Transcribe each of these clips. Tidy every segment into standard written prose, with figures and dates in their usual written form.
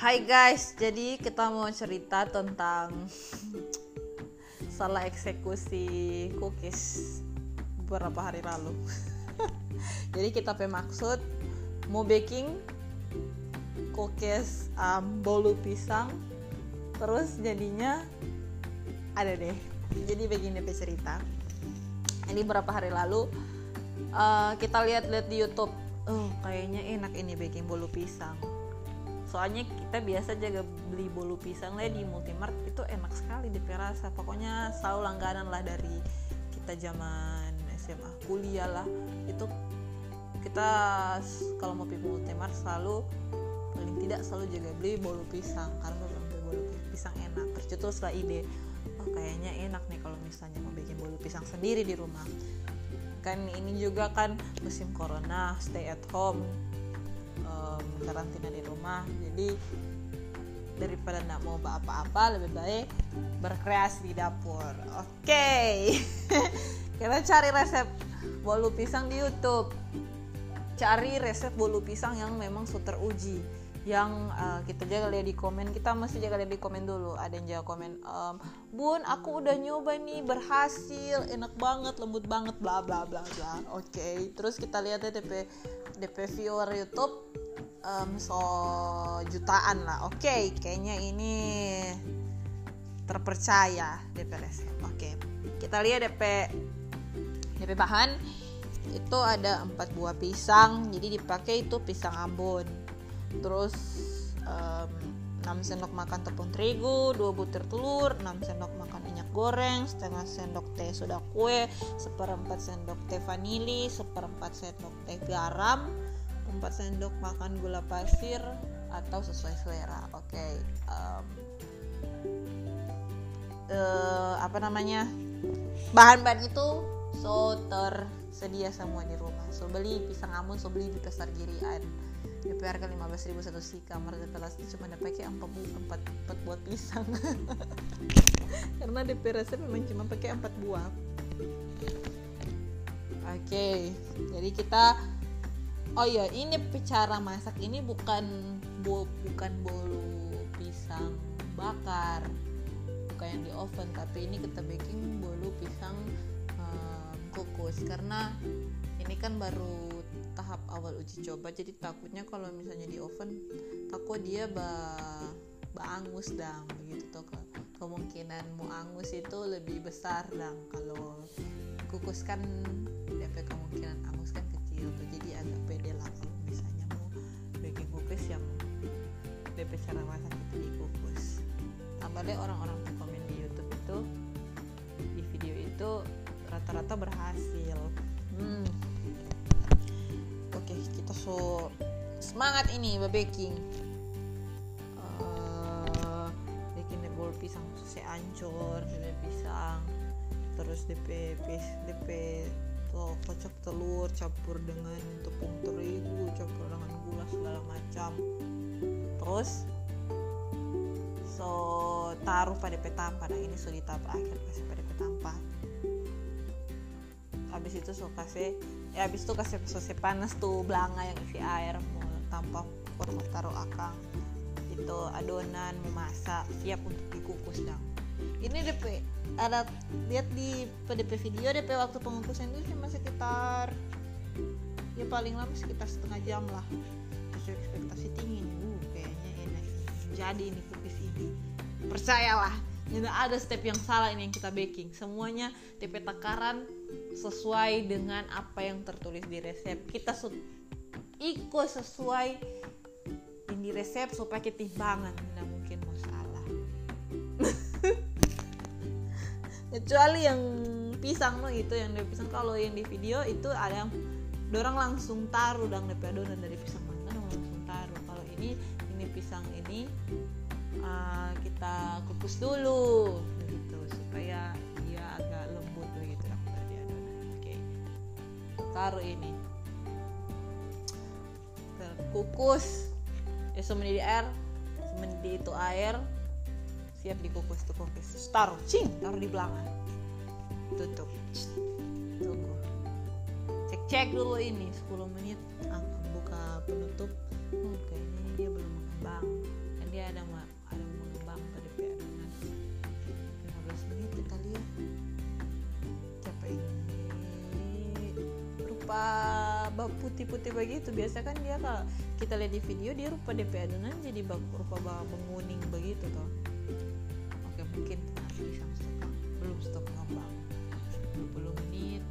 Hai guys, jadi kita mau cerita tentang salah eksekusi cookies beberapa hari lalu. Jadi kita bermaksud mau baking cookies bolu pisang, terus jadinya ada deh. Jadi begini deh cerita. Ini beberapa hari lalu kita lihat-lihat di YouTube, kayaknya enak ini baking bolu pisang. Soalnya kita biasa jaga beli bolu pisang lah di Multimart, itu enak sekali di Perasa. Pokoknya selalu langganan lah dari kita zaman SMA, kuliah lah. Itu kita kalau mau pergi Multimart selalu, paling tidak selalu jaga beli bolu pisang karena bolu pisang enak. Tercetuslah ide, kayaknya enak nih kalau misalnya mau bikin bolu pisang sendiri di rumah. Kan ini juga kan musim corona, stay at home, karantina di rumah, jadi daripada nggak mau apa-apa lebih baik berkreasi di dapur. Oke. Kita cari resep bolu pisang di YouTube, cari resep bolu pisang yang memang sudah teruji, yang kita jaga lihat di komen. Kita mesti jaga lihat di komen dulu. Ada yang jaga komen, Bun, aku udah nyoba nih, berhasil, enak banget, lembut banget, bla bla bla bla. Oke. Terus kita lihat DP viewer YouTube, jutaan lah. Oke, kayaknya ini terpercaya DP resep. Oke, kita lihat DP bahan. Itu ada 4 buah pisang, jadi dipakai itu pisang Ambon. Terus 6 sendok makan tepung terigu, 2 butir telur, 6 sendok makan minyak goreng, setengah sendok teh soda kue, 1/4 sendok teh vanili, 1/4 sendok teh garam, 4 sendok makan gula pasir atau sesuai selera. Oke. Bahan-bahan itu tersedia semua di rumah. So beli pisang Ambon, so beli di pasar Girian. DPR kan 15.000 satu si kamar, DPR cuma pakai 4 buah pisang. Karena DPR memang cuma pakai 4 buah. Oke. Jadi kita ini cara masak ini bukan bolu pisang bakar, bukan yang di oven, tapi ini kita baking bolu pisang kukus. Karena ini kan baru tahap awal uji coba, jadi takutnya kalau misalnya di oven takut dia angus dang begitu toh. Kemungkinan mau angus itu lebih besar dang, kalau kukus kan DP kemungkinan angus kan kecil tuh. Jadi agak pede lah kalau misalnya mau bikin cookies yang DP cara masak itu dikukus. Tambah deh orang-orang yang komen di YouTube itu, di video itu rata-rata berhasil. Oke, kita semangat ini baking. Bikin bolu pisang susah ancur, DP pisang, terus DP kocok telur campur dengan tepung terigu, campur dengan gula segala macam. Terus taruh pada petapa. Nah, ini sudah tahap akhir, kasih pada petapa. Habis itu kasih susu panas tuh, belanga yang isi air, mau tampah mau taruh akang. Itu adonan mau masak, siap untuk dikukus dong. Ini DP ada lihat di DP video, DP waktu pengukusan itu cuma sekitar paling lama sekitar setengah jam lah. Sesuai ekspektasi tinggi nih. Kayaknya enak jadi ini cookies ini. Percayalah, tidak ada step yang salah ini yang kita baking. Semuanya DP takaran sesuai dengan apa yang tertulis di resep. Kita ikut sesuai yang di resep supaya ketimbangan, tidak mungkin mau salah. Kecuali yang pisang itu yang dari pisang. Kalau yang di video itu ada yang dorang langsung taruh dan DP adonan dari pisang mana langsung taruh. Kalau ini pisang ini kita kukus dulu begitu supaya dia agak lembut begitu kalau dia adonan. Oke. Taruh ini. Kukus. Semenit di air, semenit itu air siap dikukus tuh cookies. Taruh di belakang. Tutup. Tunggu. Cek dulu ini 10 menit, buka penutup. Kayaknya ini dia belum mengembang. dia ada mengembang pada perangan 15 menit kali ya. Capek ini rupa putih-putih begitu. Biasa kan dia kalau kita lihat di video dia rupa DP adonan jadi rupa menguning begitu toh. Oke, mungkin masih sama setengah, belum stok ngembang 20 menit.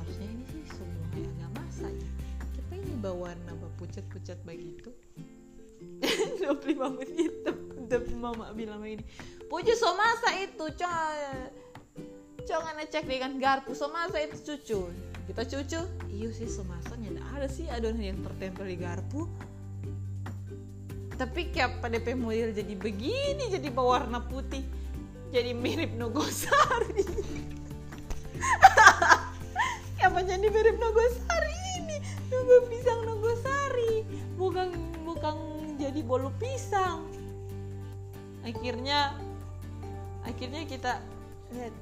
Harusnya ini sih semua yang agak masak ya. Kita ini berwarna pucat-pucat begitu 25 menit tapi mama bilang begini, puju so masak itu cong cek dengan garpu so masak itu cucu. Kita cucu, iya sih semasanya ada sih adonan yang tertempel di garpu. Tapi kayak pada DP model jadi begini, jadi berwarna putih, jadi mirip Nogosari. Apa jadi mirip Nogosari ini? Nunggu pisang Nogosari, bukan jadi bolu pisang. Akhirnya kita lihat.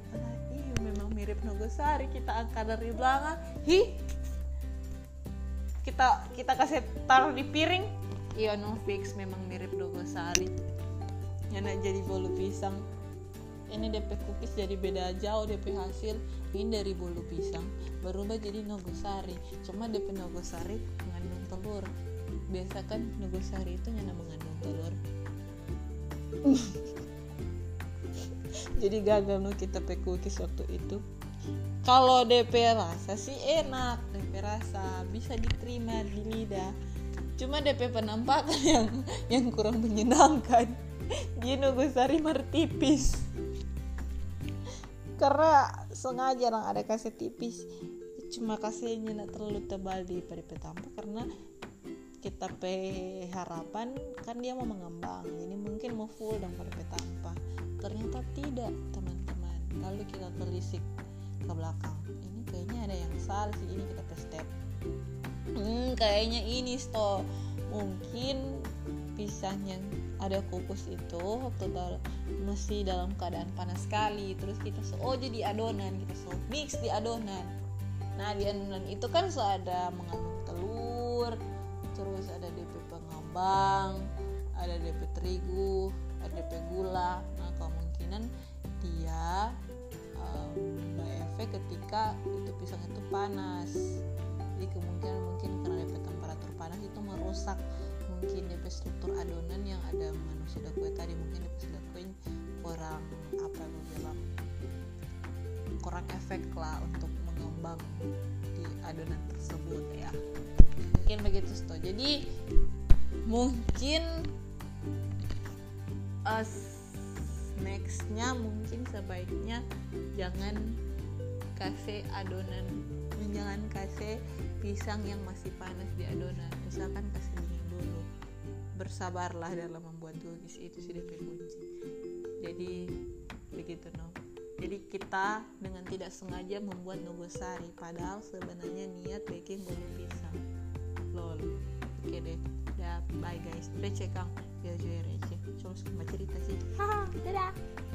Memang mirip Nogosari, kita angkat dari belakang. Kita kasih taruh di piring. Iya, no fix memang mirip Nogosari. Ya nak jadi bolu pisang. Ini DP cookies jadi beda jauh DP hasil. Ini dari bolu pisang berubah jadi Nogosari. Cuma DP Nogosari mengandung telur. Biasa kan Nogosari itu nyana mengandung telur. Jadi gagal no kita pakai cookies waktu itu. Kalau DP rasa sih enak, DP rasa bisa diterima di lidah. Cuma DP penampakan yang kurang menyenangkan. Dia Nogosari martipis. Karena sengaja orang ada kasih tipis. Cuma kasihnya nak terlalu tebal di petampak karena kita pakai harapan kan dia mau mengembang. Jadi mungkin mau full dan pada petampak. Ternyata tidak, teman-teman. Lalu kita telisik ke belakang. Ini kayaknya ada yang salah sih. Ini kita step. Kayaknya ini sto. Mungkin pisang yang ada kukus itu waktu masih dalam keadaan panas sekali. Terus kita jadi adonan, kita mix di adonan. Nah, di adonan itu kan ada mengandung telur, terus ada DP pengembang, ada DP terigu, ada DP gula. Nah, kemungkinan dia berefek ketika itu pisang itu panas. Jadi kemungkinan mungkin karena DP temperatur panas itu merusak mungkin DP struktur adonan yang ada manusia sudah kue tadi. Mungkin DP sudah kue kurang kurang efek lah untuk mengembang di adonan tersebut ya. Mungkin begitu toh. Jadi mungkin nextnya mungkin sebaiknya jangan kasih adonan, jangan kasih pisang yang masih panas di adonan. Usahakan kasih dingin dulu. Bersabarlah dalam membuat cookies, itu sudah kunci. Jadi begitu no. Jadi kita dengan tidak sengaja membuat Nogosari, padahal sebenarnya niat baking bolu pisang. Lol. Oke deh. Dah, bye guys. Receh kang. Biar joy receh. Cuma cerita sih. Haha, dadah.